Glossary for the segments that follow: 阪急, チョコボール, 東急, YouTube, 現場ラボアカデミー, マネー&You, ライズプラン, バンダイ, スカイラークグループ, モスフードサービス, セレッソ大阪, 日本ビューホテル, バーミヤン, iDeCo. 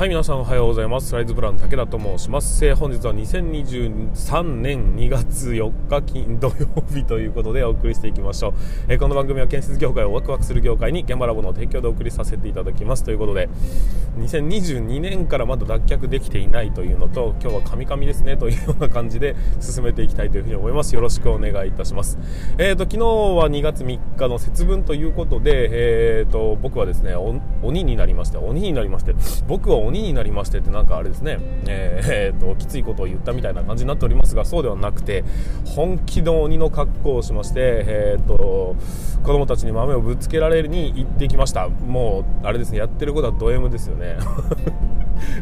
はい、皆さんおはようございます。ライズプラン武田と申します。本日は2023年2月4日土曜日ということでお送りしていきましょう。この番組は建設業界をワクワクする業界に現場ラボの提供でお送りさせていただきますということで、2022年からまだ脱却できていないというのと、今日は神々ですねというような感じで進めていきたいというふうに思います。よろしくお願いいたします。昨日は2月3日の節分ということで、僕はですね、鬼になりましてってなんかあれですね、きついことを言ったみたいな感じになっておりますが、そうではなくて本気の鬼の格好をしまして、子供たちに豆をぶつけられに行ってきました。もうあれですね、やってることはド M ですよね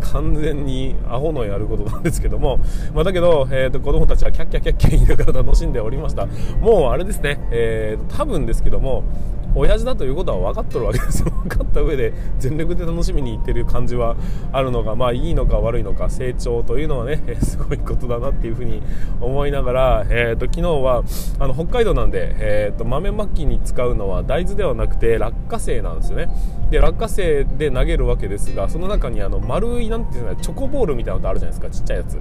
完全にアホのやることなんですけども、だけど、子供たちはキャッキャキャッキャ言いながら楽しんでおりました。もうあれですね、多分ですけども親父だということは分かっとるわけですよ。分かった上で全力で楽しみに行ってる感じはあるのが、いいのか悪いのか、成長というのはね、すごいことだなっていうふうに思いながら、昨日は北海道なんで、豆まきに使うのは大豆ではなくて落花生なんですよね。で、落花生で投げるわけですが、その中に丸いなんていうのはチョコボールみたいなのあるじゃないですか、ちっちゃいやつ、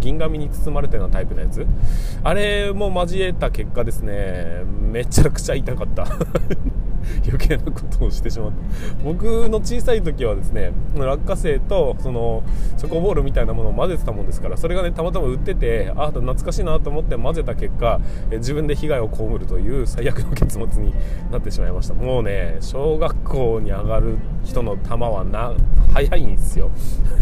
銀紙に包まれたようなタイプのやつ、あれも交えた結果ですね、めちゃくちゃ痛かった余計なことをしてしまった。僕の小さい時はですね、落花生とそのチョコボールみたいなものを混ぜてたもんですから、それがねたまたま売ってて、あ、懐かしいなと思って混ぜた結果、自分で被害を被るという最悪の結末になってしまいました。もうね、小学校に上がる人の球は速いんですよ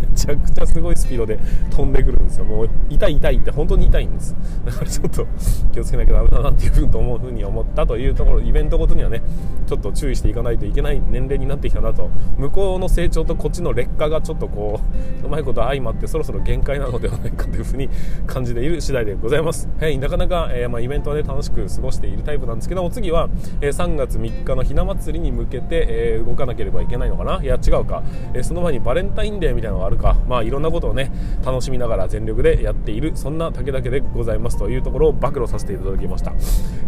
めちゃくちゃすごいスピードで飛んでくるんですよ。もう痛いって本当に痛いんです。だからちょっと気をつけなきゃダメだなっていうふうに思ったというところ、イベントごとにはねちょっと注意していかないといけない年齢になってきたなと、向こうの成長とこっちの劣化がちょっとこううまいこと相まって、そろそろ限界なのではないかというふうに感じている次第でございます。なかなか、イベントは、ね、楽しく過ごしているタイプなんですけども、次は、3月3日のひな祭りに向けて、動かなければいけないのかな、いや違うか、その前にバレンタインデーみたいなのがあるか、いろんなことをね楽しみながら全力でやっている、そんな武田家でございますというところを暴露させていただきました。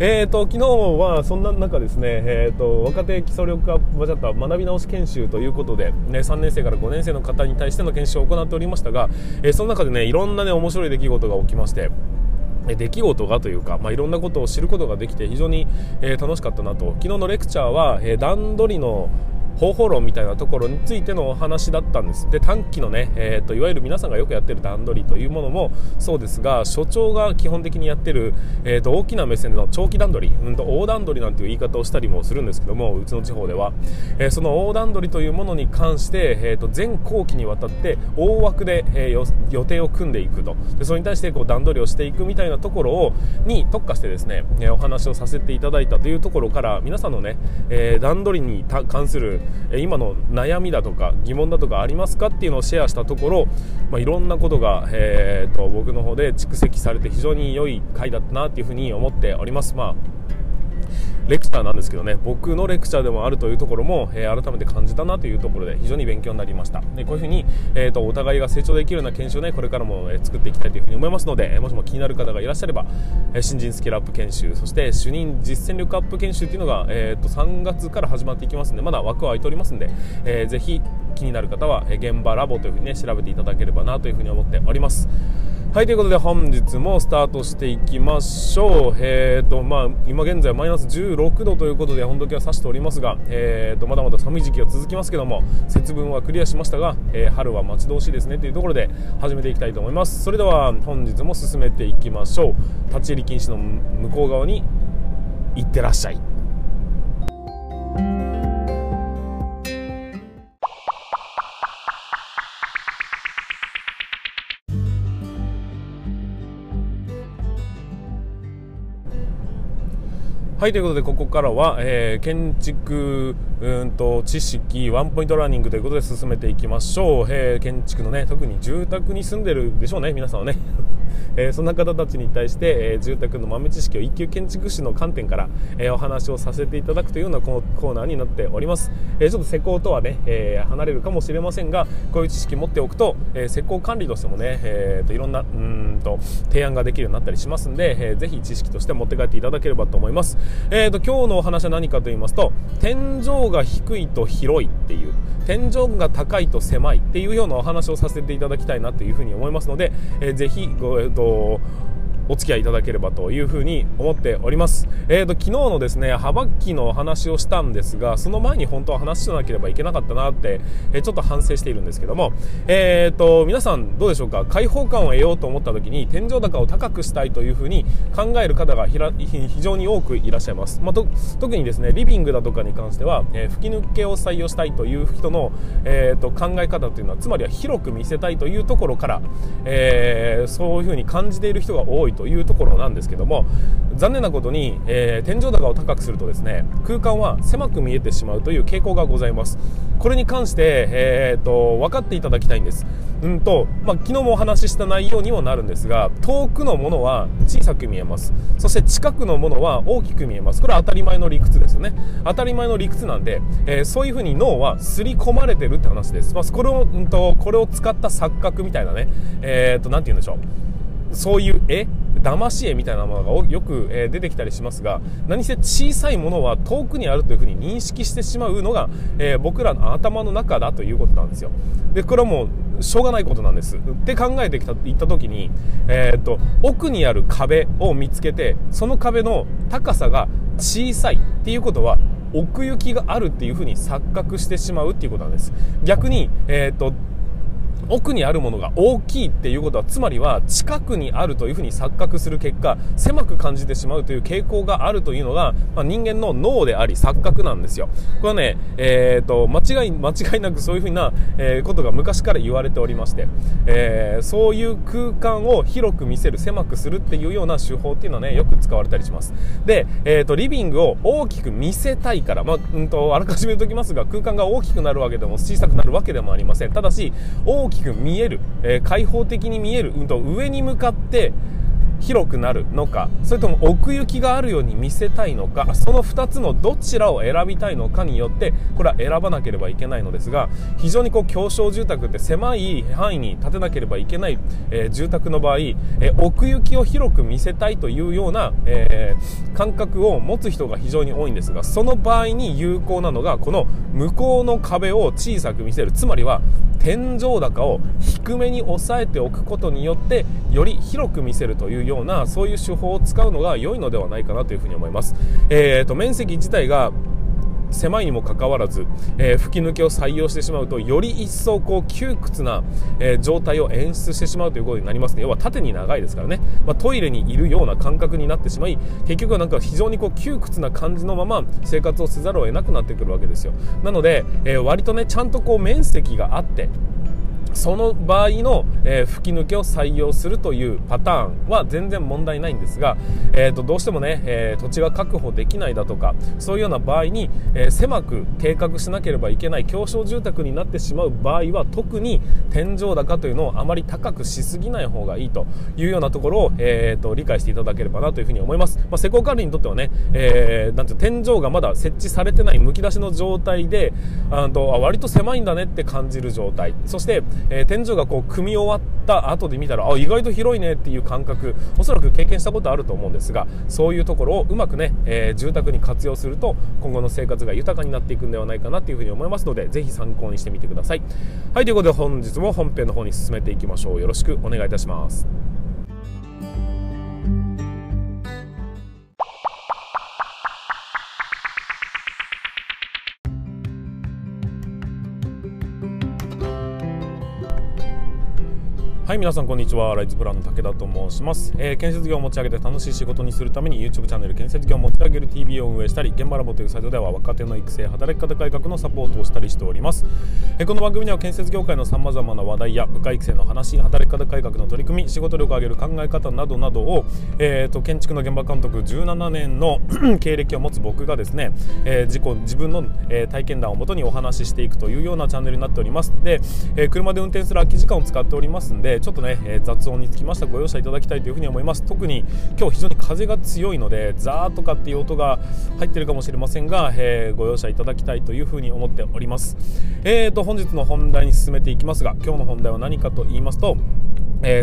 昨日はそんな中ですね、若手基礎力アップバジャット学び直し研修ということで、3年生から5年生の方に対しての研修を行っておりましたが、その中でねいろんなね面白い出来事が起きまして、出来事がというか、いろんなことを知ることができて非常に、楽しかったなと。昨日のレクチャーは、段取りの方法論みたいなところについてのお話だったんです。で、短期のね、いわゆる皆さんがよくやってる段取りというものもそうですが、所長が基本的にやってる、大きな目線の長期段取り、大段取りなんていう言い方をしたりもするんですけども、うちの地方では、その大段取りというものに関して、全後期にわたって大枠で、予定を組んでいくと。で、それに対してこう段取りをしていくみたいなところに特化してですね、お話をさせていただいたというところから、皆さんのね、段取りに関する今の悩みだとか疑問だとかありますかっていうのをシェアしたところ、いろんなことが、僕の方で蓄積されて非常に良い回だったなっていうふうに思っております。レクチャーなんですけどね、僕のレクチャーでもあるというところも、改めて感じたなというところで非常に勉強になりました。で、こういうふうに、お互いが成長できるような研修をね、これからも、作っていきたいというふうに思いますので、もしも気になる方がいらっしゃれば、新人スキルアップ研修、そして主任実践力アップ研修というのが、3月から始まっていきますので、まだ枠は空いておりますので、ぜひ気になる方は現場ラボというふうに、ね、調べていただければなというふうに思っております。はい、ということで本日もスタートしていきましょう。今現在マイナス16度ということで温度計は指しておりますが、まだまだ寒い時期が続きますけども、節分はクリアしましたが、春は待ち遠しいですねというところで始めていきたいと思います。それでは本日も進めていきましょう。立ち入り禁止の向こう側に行ってらっしゃい。はい、ということでここからは、建築知識ワンポイントラーニングということで進めていきましょう。建築のね、特に住宅に住んでるでしょうね、皆さんはねそんな方たちに対して、住宅の豆知識を一級建築士の観点から、お話をさせていただくというようなこのコーナーになっております。ちょっと施工とはね、離れるかもしれませんが、こういう知識を持っておくと、施工管理としてもね、いろんな提案ができるようになったりしますので、ぜひ知識として持って帰っていただければと思います。今日のお話は何かと言いますと、天井が低いと広いっていう、天井が高いと狭いっていうようなお話をさせていただきたいなというふうに思いますので、ぜひお付き合いいただければというふうに思っております。昨日のですね、幅利きのお話をしたんですが、その前に本当は話しなければいけなかったなって、ちょっと反省しているんですけども、皆さんどうでしょうか。開放感を得ようと思った時に天井高を高くしたいというふうに考える方が非常に多くいらっしゃいます。特にですね、リビングだとかに関しては、吹き抜けを採用したいという人の、考え方というのは、つまりは広く見せたいというところから、そういうふうに感じている人が多いというところなんですけども、残念なことに、天井高を高くするとですね、空間は狭く見えてしまうという傾向がございます。これに関して、分かっていただきたいんです。昨日もお話しした内容にもなるんですが、遠くのものは小さく見えます。そして近くのものは大きく見えます。これは当たり前の理屈ですよね。当たり前の理屈なんで、そういうふうに脳は刷り込まれてるって話です。これを使った錯覚みたいなね、なんて言うんでしょう、そういう騙し絵みたいなものがよく出てきたりしますが、何せ小さいものは遠くにあるというふうに認識してしまうのが、僕らの頭の中だということなんですよ。で、これはもうしょうがないことなんですって考えていった時に、奥にある壁を見つけて、その壁の高さが小さいっていうことは奥行きがあるっていうふうに錯覚してしまうっていうことなんです。逆に、奥にあるものが大きいっていうことは、つまりは近くにあるというふうに錯覚する結果、狭く感じてしまうという傾向があるというのが、人間の脳であり錯覚なんですよ。これはね、間違いなくそういうふうなことが昔から言われておりまして、そういう空間を広く見せる、狭くするっていうような手法っていうのはね、よく使われたりします。で、リビングを大きく見せたいから、あらかじめ言っておきますが、空間が大きくなるわけでも小さくなるわけでもありません。ただし大きく見える、開放的に見える、上に向かって広くなるのか、それとも奥行きがあるように見せたいのか、その2つのどちらを選びたいのかによって、これは選ばなければいけないのですが、非常に狭小住宅って狭い範囲に建てなければいけない、住宅の場合、奥行きを広く見せたいというような、感覚を持つ人が非常に多いんですが、その場合に有効なのが、この向こうの壁を小さく見せる、つまりは天井高を低めに抑えておくことによって、より広く見せるというような、そういう手法を使うのが良いのではないかなというふうに思います。面積自体が狭いにもかかわらず、吹き抜けを採用してしまうと、より一層窮屈な、状態を演出してしまうということになりますね。要は縦に長いですからね、トイレにいるような感覚になってしまい、結局はなんか非常に窮屈な感じのまま生活をせざるを得なくなってくるわけですよ。なので、割とね、ちゃんと面積があって、その場合の、吹き抜けを採用するというパターンは全然問題ないんですが、どうしてもね、土地が確保できないだとか、そういうような場合に、狭く計画しなければいけない狭小住宅になってしまう場合は、特に天井高というのをあまり高くしすぎない方がいいというようなところを、理解していただければなというふうに思います。施工管理にとってはね、天井がまだ設置されてないむき出しの状態で、割と狭いんだねって感じる状態、そして天井が組み終わった後で見たら、意外と広いねっていう感覚、おそらく経験したことあると思うんですが、そういうところをうまくね、住宅に活用すると、今後の生活が豊かになっていくんではないかなというふうに思いますので、ぜひ参考にしてみてください。はい、ということで本日も本編の方に進めていきましょう。よろしくお願いいたします。はい、皆さんこんにちは。ライズプランの武田と申します。建設業を持ち上げて楽しい仕事にするために YouTube チャンネル建設業を持ち上げる TV を運営したり、現場ラボというサイトでは若手の育成、働き方改革のサポートをしたりしております。この番組では建設業界のさまざまな話題や部下育成の話、働き方改革の取り組み、仕事力を上げる考え方などなどを、建築の現場監督17年の経歴を持つ僕がですね、自分の体験談をもとにお話ししていくというようなチャンネルになっております。で、車で運転する空き時間を使っておりますので、ちょっとね、雑音につきましてご容赦いただきたいというふうに思います。特に今日非常に風が強いので、ザーとかっていう音が入ってるかもしれませんが、ご容赦いただきたいというふうに思っております。本日の本題に進めていきますが、今日の本題は何かと言いますと、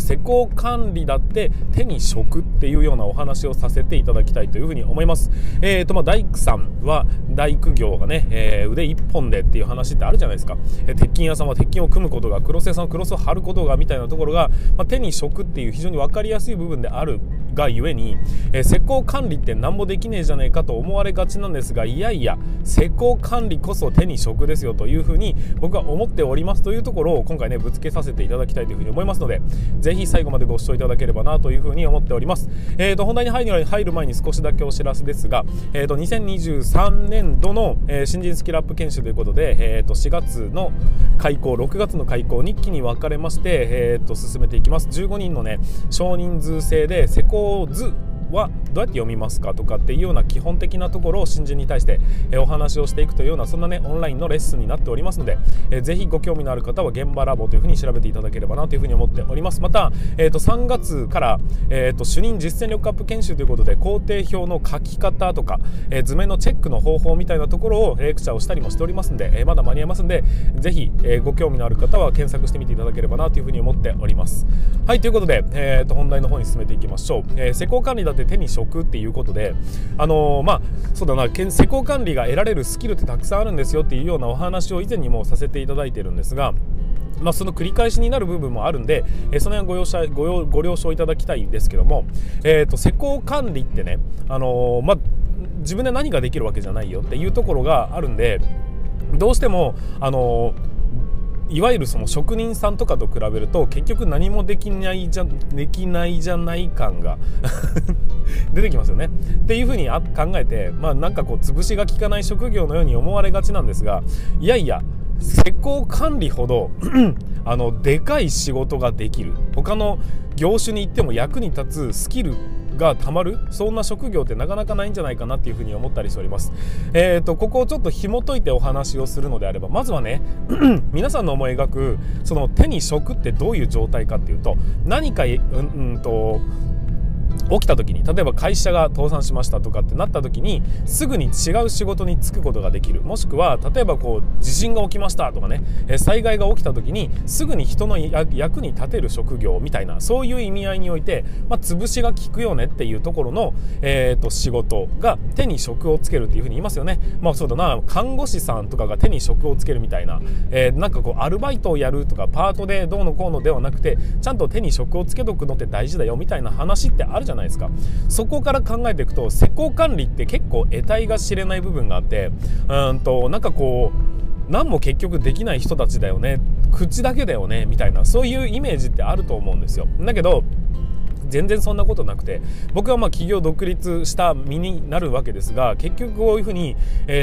施工管理だって手に職っていうようなお話をさせていただきたいというふうに思います。大工さんは大工業がね、腕一本でっていう話ってあるじゃないですか。鉄筋屋さんは鉄筋を組むことが、クロス屋さんはクロスを張ることがみたいなところが、手に職っていう非常に分かりやすい部分であるがゆえに、施工管理ってなんもできねえじゃねえかと思われがちなんですが、いやいや施工管理こそ手に職ですよというふうに僕は思っておりますというところを今回ねぶつけさせていただきたいというふうに思いますので、ぜひ最後までご視聴いただければなというふうに思っております。本題に入る前に少しだけお知らせですが、2023年度の、新人スキルアップ研修ということで、4月の開講、6月の開講に一気に分かれまして、進めていきます。15人のね少人数制で、施工図はどうやって読みますかとかっていうような基本的なところを新人に対してお話をしていくというような、そんなねオンラインのレッスンになっておりますので、ぜひご興味のある方は現場ラボというふうに調べていただければなというふうに思っております。また、3月から、主任実践力アップ研修ということで、工程表の書き方とか、図面のチェックの方法みたいなところをレクチャーをしたりもしておりますので、まだ間に合いますので、ぜひ、ご興味のある方は検索してみていただければなというふうに思っております。はい、ということで、本題の方に進めていきましょう。施工管理だって手に職っていうことで、そうだな、施工管理が得られるスキルってたくさんあるんですよっていうようなお話を以前にもさせていただいているんですが、その繰り返しになる部分もあるんで、その辺はご了承いただきたいんですけども、施工管理ってね、自分で何ができるわけじゃないよっていうところがあるんで、どうしてもいわゆるその職人さんとかと比べると結局何もできないじゃない感が出てきますよねっていうふうに考えて、なんかこう潰しが効かない職業のように思われがちなんですが、いやいや施工管理ほどでかい仕事ができる、他の業種に行っても役に立つスキルがたまる、そんな職業ってなかなかないんじゃないかなっていうふうに思ったりしております。ここをちょっと紐解いてお話をするのであれば、まずはね皆さんの思い描くその手に職ってどういう状態かっていうと、何か起きた時に、例えば会社が倒産しましたとかってなった時にすぐに違う仕事に就くことができる、もしくは例えばこう地震が起きましたとかね、災害が起きた時にすぐに人の役に立てる職業みたいな、そういう意味合いにおいて、潰しが効くよねっていうところの、仕事が手に職をつけるっていうふうに言いますよね。そうだな、看護師さんとかが手に職をつけるみたいな、なんかこうアルバイトをやるとかパートでどうのこうのではなくて、ちゃんと手に職をつけとくのって大事だよみたいな話ってあるじゃないですか。そこから考えていくと、施工管理って結構得体が知れない部分があって、なんかこう何も結局できない人たちだよね、口だけだよねみたいな、そういうイメージってあると思うんですよ。だけど全然そんなことなくて、僕は企業独立した身になるわけですが、結局こういうふうに、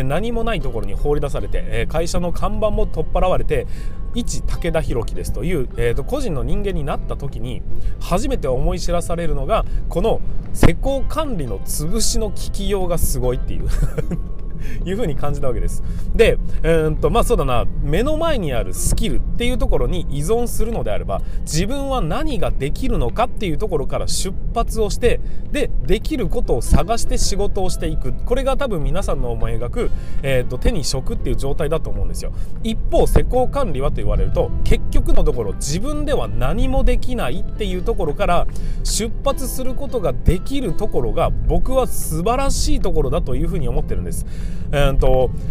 何もないところに放り出されて、会社の看板も取っ払われて一武田弘樹ですという、個人の人間になった時に初めて思い知らされるのが、この施工管理の潰しの効きようがすごいっていう風に感じたわけです。で、そうだな、目の前にあるスキルっていうところに依存するのであれば、自分は何ができるのかっていうところから出発をして、できることを探して仕事をしていく、これが多分皆さんの思い描く、手に職っていう状態だと思うんですよ。一方施工管理はと言われると、結局のところ自分では何もできないっていうところから出発することができるところが、僕は素晴らしいところだというふうに思ってるんです。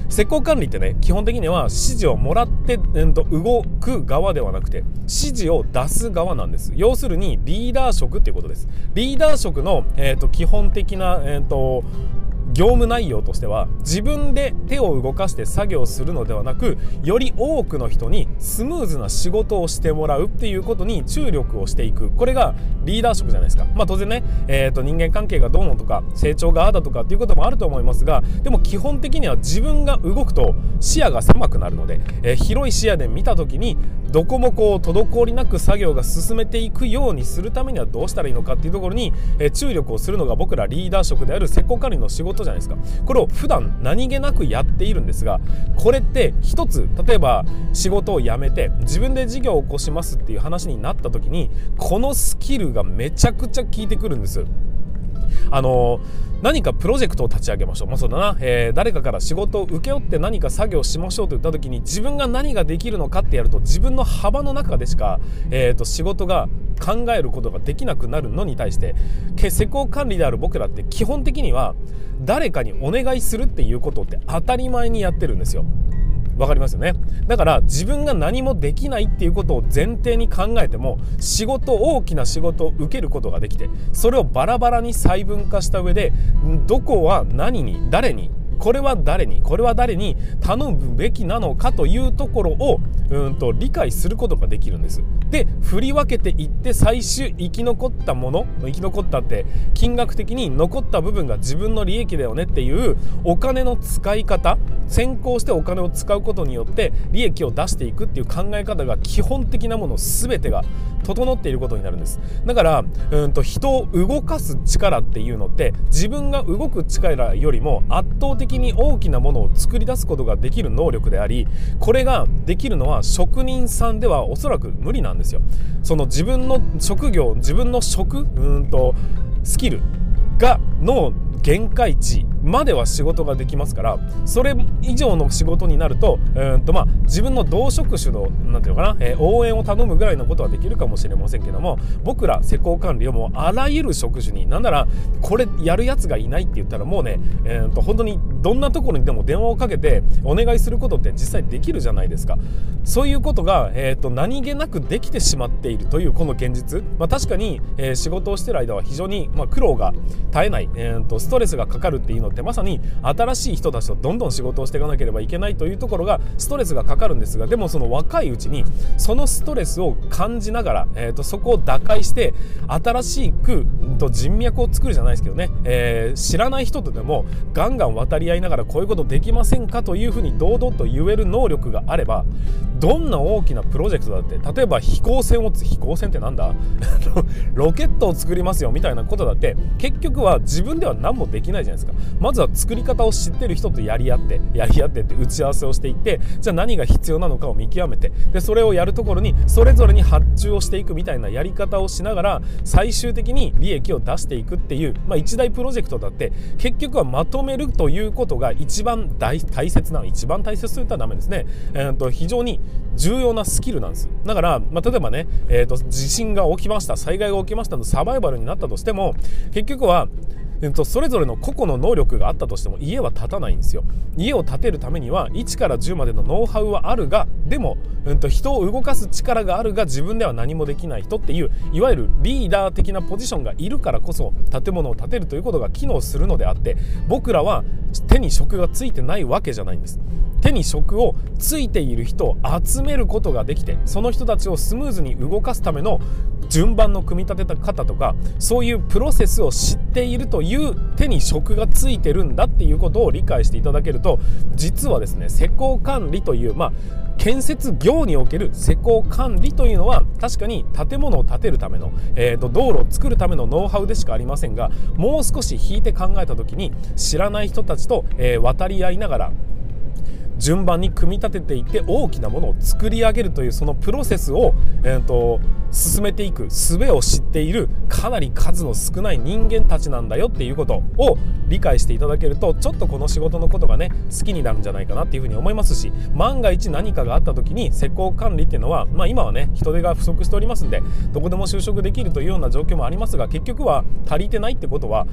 施工管理ってね、基本的には指示をもらって、動く側ではなくて指示を出す側なんです。要するにリーダー職っていうことです。リーダー職の、基本的な、業務内容としては、自分で手を動かして作業するのではなく、より多くの人にスムーズな仕事をしてもらうっていうことに注力をしていく、これがリーダー職じゃないですか。当然ね、人間関係がどうのとか、成長があだとかっていうこともあると思いますが、でも基本的には自分が動くと視野が狭くなるので、広い視野で見た時にどこもこう滞りなく作業が進めていくようにするためにはどうしたらいいのかっていうところに、注力をするのが僕らリーダー職である施工管理の仕事じゃないですか。これを普段何気なくやっているんですが、これって一つ、例えば仕事を辞めて自分で事業を起こしますっていう話になった時に、このスキルがめちゃくちゃ効いてくるんです。何かプロジェクトを立ち上げましょう、そうだな、誰かから仕事を請け負って何か作業しましょうと言った時に、自分が何ができるのかってやると、自分の幅の中でしか、仕事が考えることができなくなるのに対して、施工管理である僕らって基本的には誰かにお願いするっていうことって当たり前にやってるんですよ。わかりますよね。だから自分が何もできないっていうことを前提に考えても、大きな仕事を受けることができて、それをバラバラに細分化した上で、どこは何に、誰に、これは誰に、これは誰に頼むべきなのかというところを理解することができるんです。で、振り分けていって、最終生き残ったもの、生き残ったって金額的に残った部分が自分の利益だよねっていうお金の使い方、先行してお金を使うことによって利益を出していくっていう考え方が、基本的なもの全てが整っていることになるんです。だから人を動かす力っていうのって、自分が動く力よりも圧倒的に大きなものを作り出すことができる能力であり、これができるのは職人さんではおそらく無理なんですよ。その自分の職業、自分のスキルがの限界値までは仕事ができますから、それ以上の仕事になると、自分の同職種の応援を頼むぐらいのことはできるかもしれませんけども、僕ら施工管理をもうあらゆる職種に、なんならこれやるやつがいないって言ったらもうね、本当にどんなところにでも電話をかけてお願いすることって実際できるじゃないですか。そういうことが、何気なくできてしまっているというこの現実、確かに、仕事をしている間は非常に、苦労が絶えない、ストレスがかかるっていうので、まさに新しい人たちとどんどん仕事をしていかなければいけないというところがストレスがかかるんですが、でもその若いうちにそのストレスを感じながら、そこを打開して新しく人脈を作るじゃないですけどね、知らない人とでもガンガン渡り合いながら、こういうことできませんかというふうに堂々と言える能力があれば、どんな大きなプロジェクトだって、例えば飛行船ってなんだロケットを作りますよみたいなことだって、結局は自分では何もできないじゃないですか。まずは作り方を知ってる人とやり合ってって打ち合わせをしていって、じゃあ何が必要なのかを見極めて、でそれをやるところにそれぞれに発注をしていくみたいなやり方をしながら、最終的に利益を出していくっていう、一大プロジェクトだって結局はまとめるということが一番大切といったらダメですね、非常に重要なスキルなんです。だから、例えばね、地震が起きました、災害が起きましたのサバイバルになったとしても、結局はそれぞれの個々の能力があったとしても家は建たないんですよ。家を建てるためには1から10までのノウハウはあるが、でも、人を動かす力があるが自分では何もできない人っていう、いわゆるリーダー的なポジションがいるからこそ建物を建てるということが機能するのであって、僕らは手に職がついてないわけじゃないんです。手に職をついている人を集めることができて、その人たちをスムーズに動かすための順番の組み立て方とか、そういうプロセスを知っているという手に職がついてるんだっていうことを理解していただけると、実はですね、施工管理という建設業における施工管理というのは、確かに建物を建てるための、道路を作るためのノウハウでしかありませんが、もう少し引いて考えた時に、知らない人たちと、渡り合いながら順番に組み立てていって大きなものを作り上げるという、そのプロセスを、進めていく術を知っているかなり数の少ない人間たちなんだよっていうことを理解していただけると、ちょっとこの仕事のことがね、好きになるんじゃないかなっていうふうに思いますし、万が一何かがあった時に施工管理っていうのは、今はね、人手が不足しておりますんで、どこでも就職できるというような状況もありますが、結局は足りてないってことは、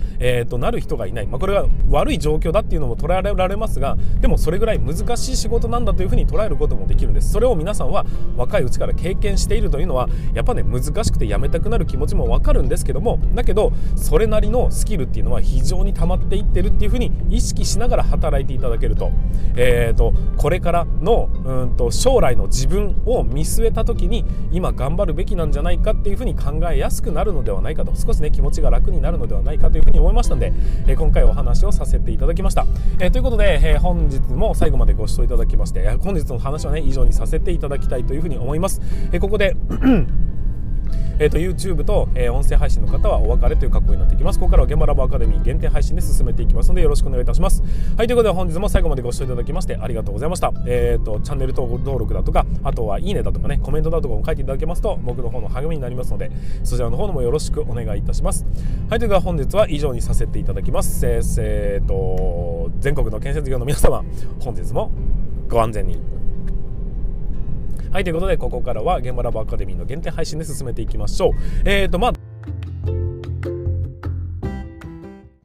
なる人がいない、これは悪い状況だっていうのも捉えられますが、でもそれぐらい難しい仕事なんだというふうに捉えることもできるんです。それを皆さんは若いうちから経験しているというのは、やっぱね、難しくてやめたくなる気持ちもわかるんですけども、だけどそれなりのスキルっていうのは非常に溜まっていってるっていうふうに意識しながら働いていただけると、これからの将来の自分を見据えた時に、今頑張るべきなんじゃないかっていうふうに考えやすくなるのではないかと、少しね、気持ちが楽になるのではないかというふうに思いましたので、今回お話をさせていただきました。ということで、本日も最後までご視聴いただきまして、本日の話はね、以上にさせていただきたいというふうに思います。ここで YouTube と、音声配信の方はお別れという格好になっていきます。ここからは現場ラボアカデミー限定配信で進めていきますのでよろしくお願いいたします。はい、ということで本日も最後までご視聴いただきましてありがとうございました。チャンネル登録だとか、あとはいいねだとかね、コメントだとかも書いていただけますと僕の方の励みになりますので、そちらの方もよろしくお願いいたします。はい、ということで本日は以上にさせていただきます。全国の建設業の皆様、本日もご安全に。はい、ということでここからは現場ラボアカデミーの限定配信で進めていきましょう。まあ